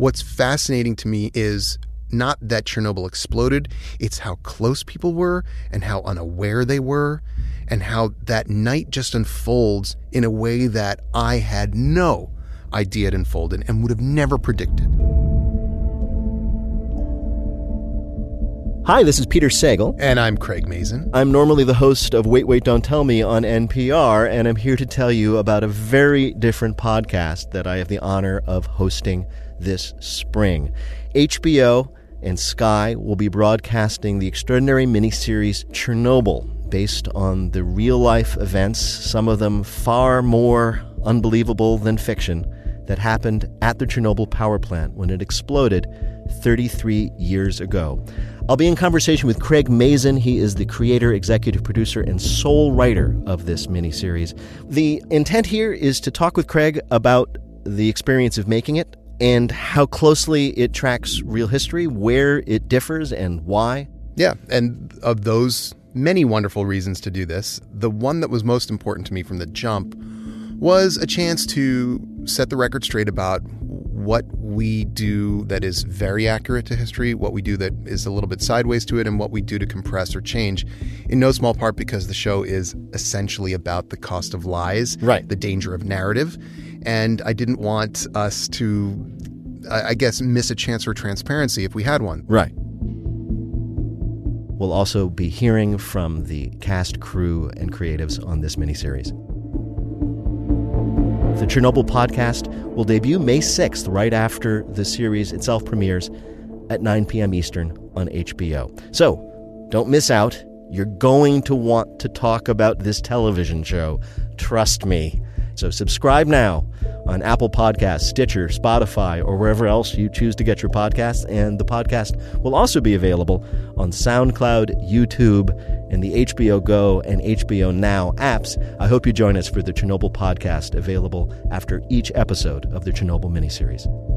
What's fascinating to me is not that Chernobyl exploded, it's how close people were and how unaware they were and how that night just unfolds in a way that I had no idea it unfolded and would have never predicted. Hi, this is Peter Sagal. And I'm Craig Mazin. I'm normally the host of Wait, Wait, Don't Tell Me on NPR, and I'm here to tell you about a very different podcast that I have the honor of hosting this spring. HBO and Sky will be broadcasting the extraordinary miniseries Chernobyl, based on the real-life events, some of them far more unbelievable than fiction, that happened at the Chernobyl power plant when it exploded 33 years ago. I'll be in conversation with Craig Mazin. He is the creator, executive producer, and sole writer of this miniseries. The intent here is to talk with Craig about the experience of making it and how closely it tracks real history, where it differs, and why. Yeah, and of those many wonderful reasons to do this, the one that was most important to me from the jump was a chance to set the record straight about what we do that is very accurate to history, what we do that is a little bit sideways to it, and what we do to compress or change, in no small part because the show is essentially about the cost of lies, right, the danger of narrative, and I didn't want us to, I guess, miss a chance for transparency if we had one. Right. We'll also be hearing from the cast, crew, and creatives on this miniseries. The Chernobyl podcast will debut May 6th, right after the series itself premieres at 9 p.m. Eastern on HBO. So, don't miss out. You're going to want to talk about this television show. Trust me. So subscribe now on Apple Podcasts, Stitcher, Spotify, or wherever else you choose to get your podcasts. And the podcast will also be available on SoundCloud, YouTube, and the HBO Go and HBO Now apps. I hope you join us for the Chernobyl podcast, available after each episode of the Chernobyl miniseries.